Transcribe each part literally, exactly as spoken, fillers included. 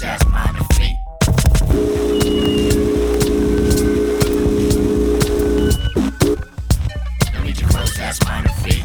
that's my defeat. I need to roast, that's my defeat.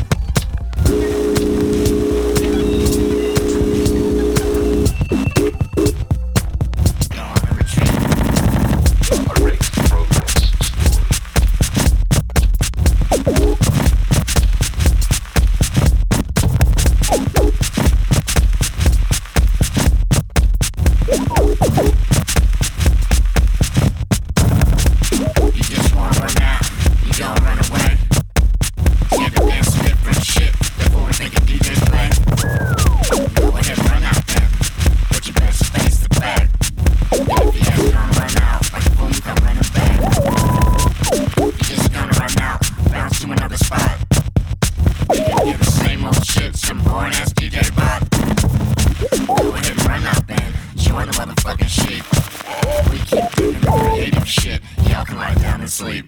Sleep.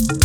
You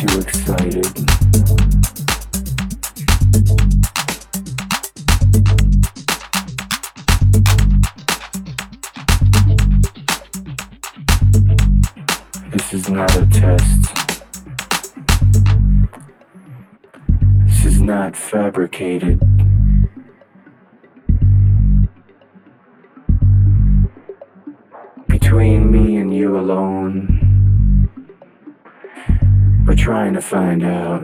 you excited. This is not a test. This is not fabricated. Between me and you alone, we're trying to find out.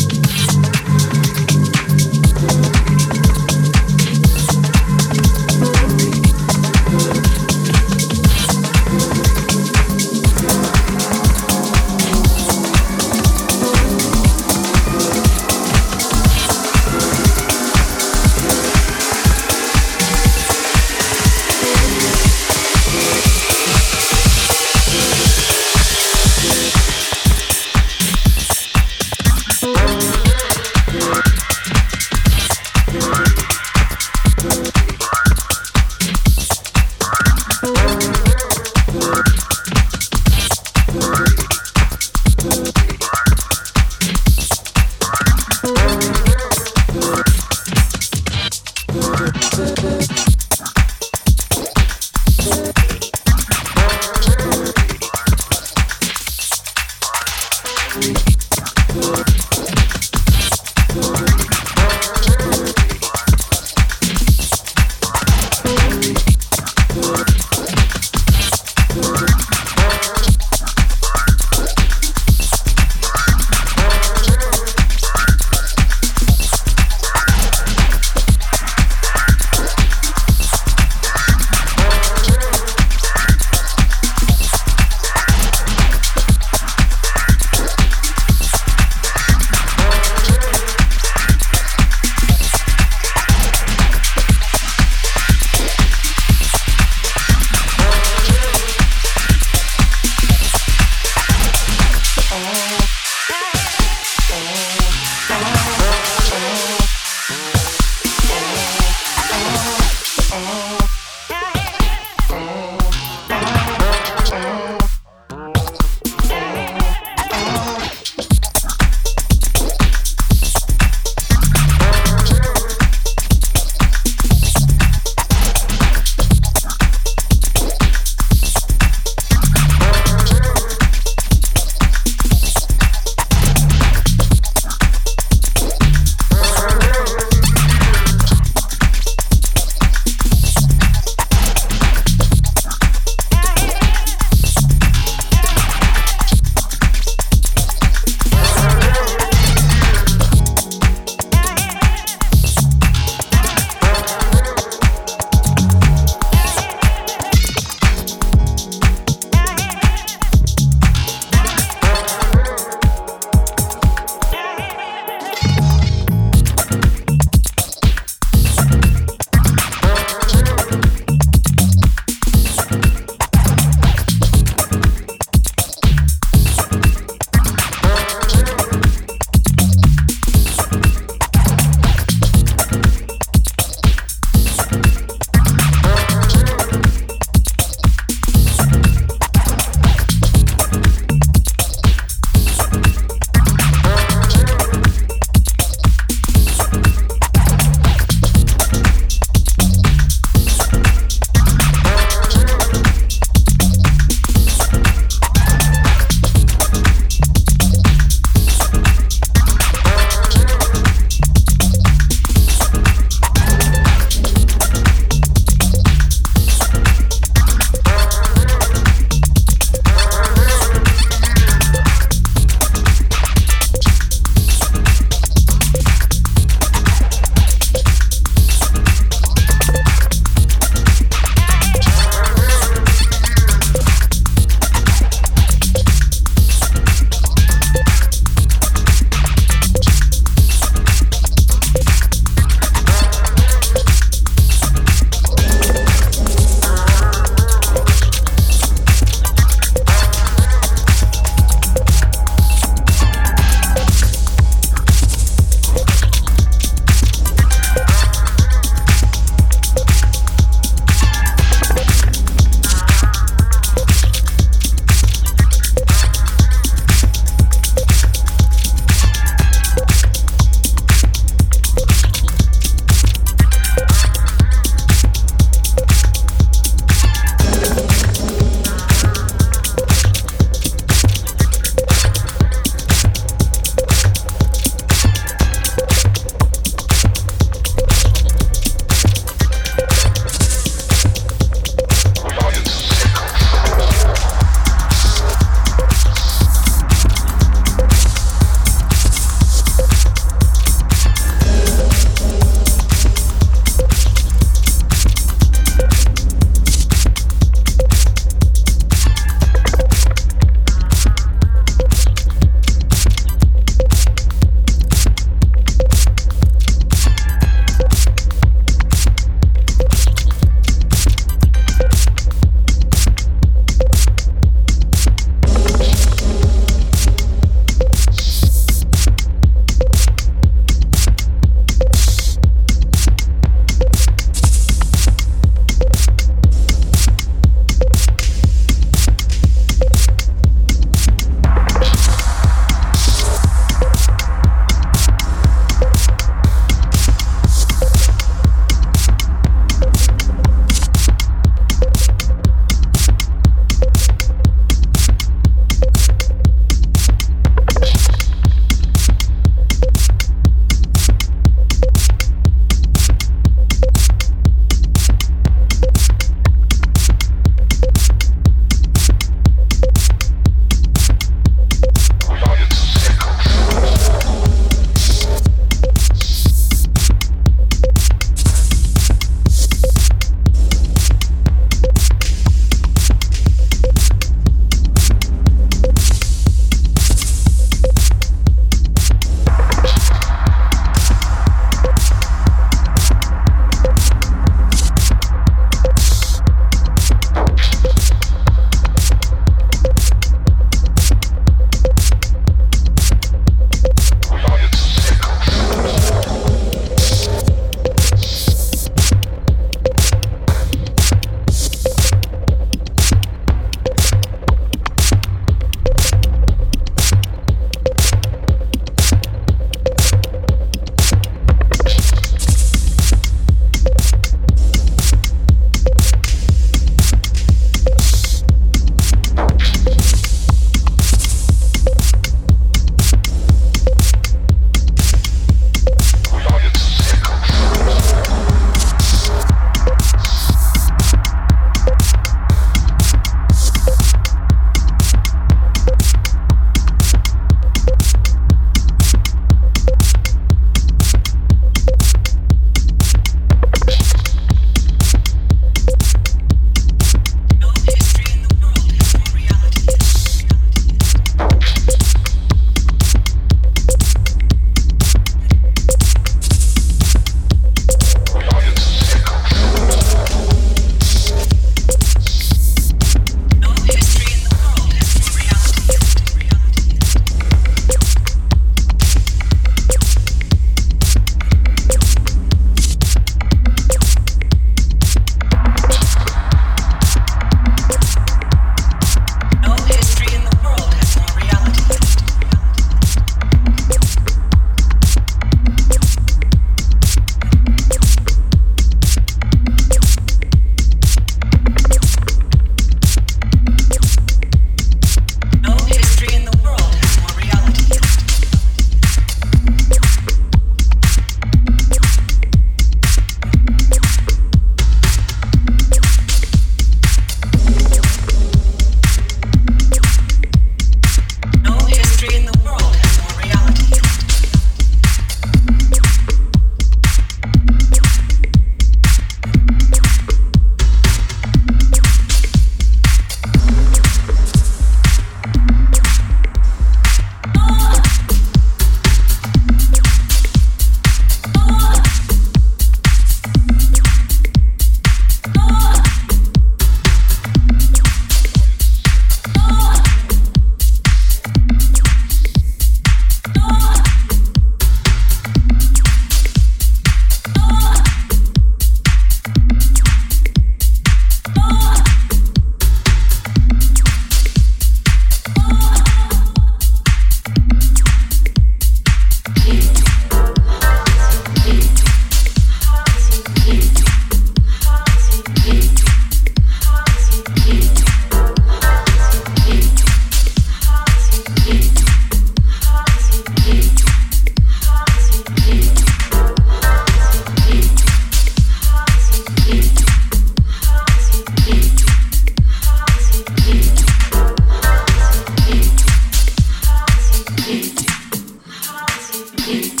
Sweet.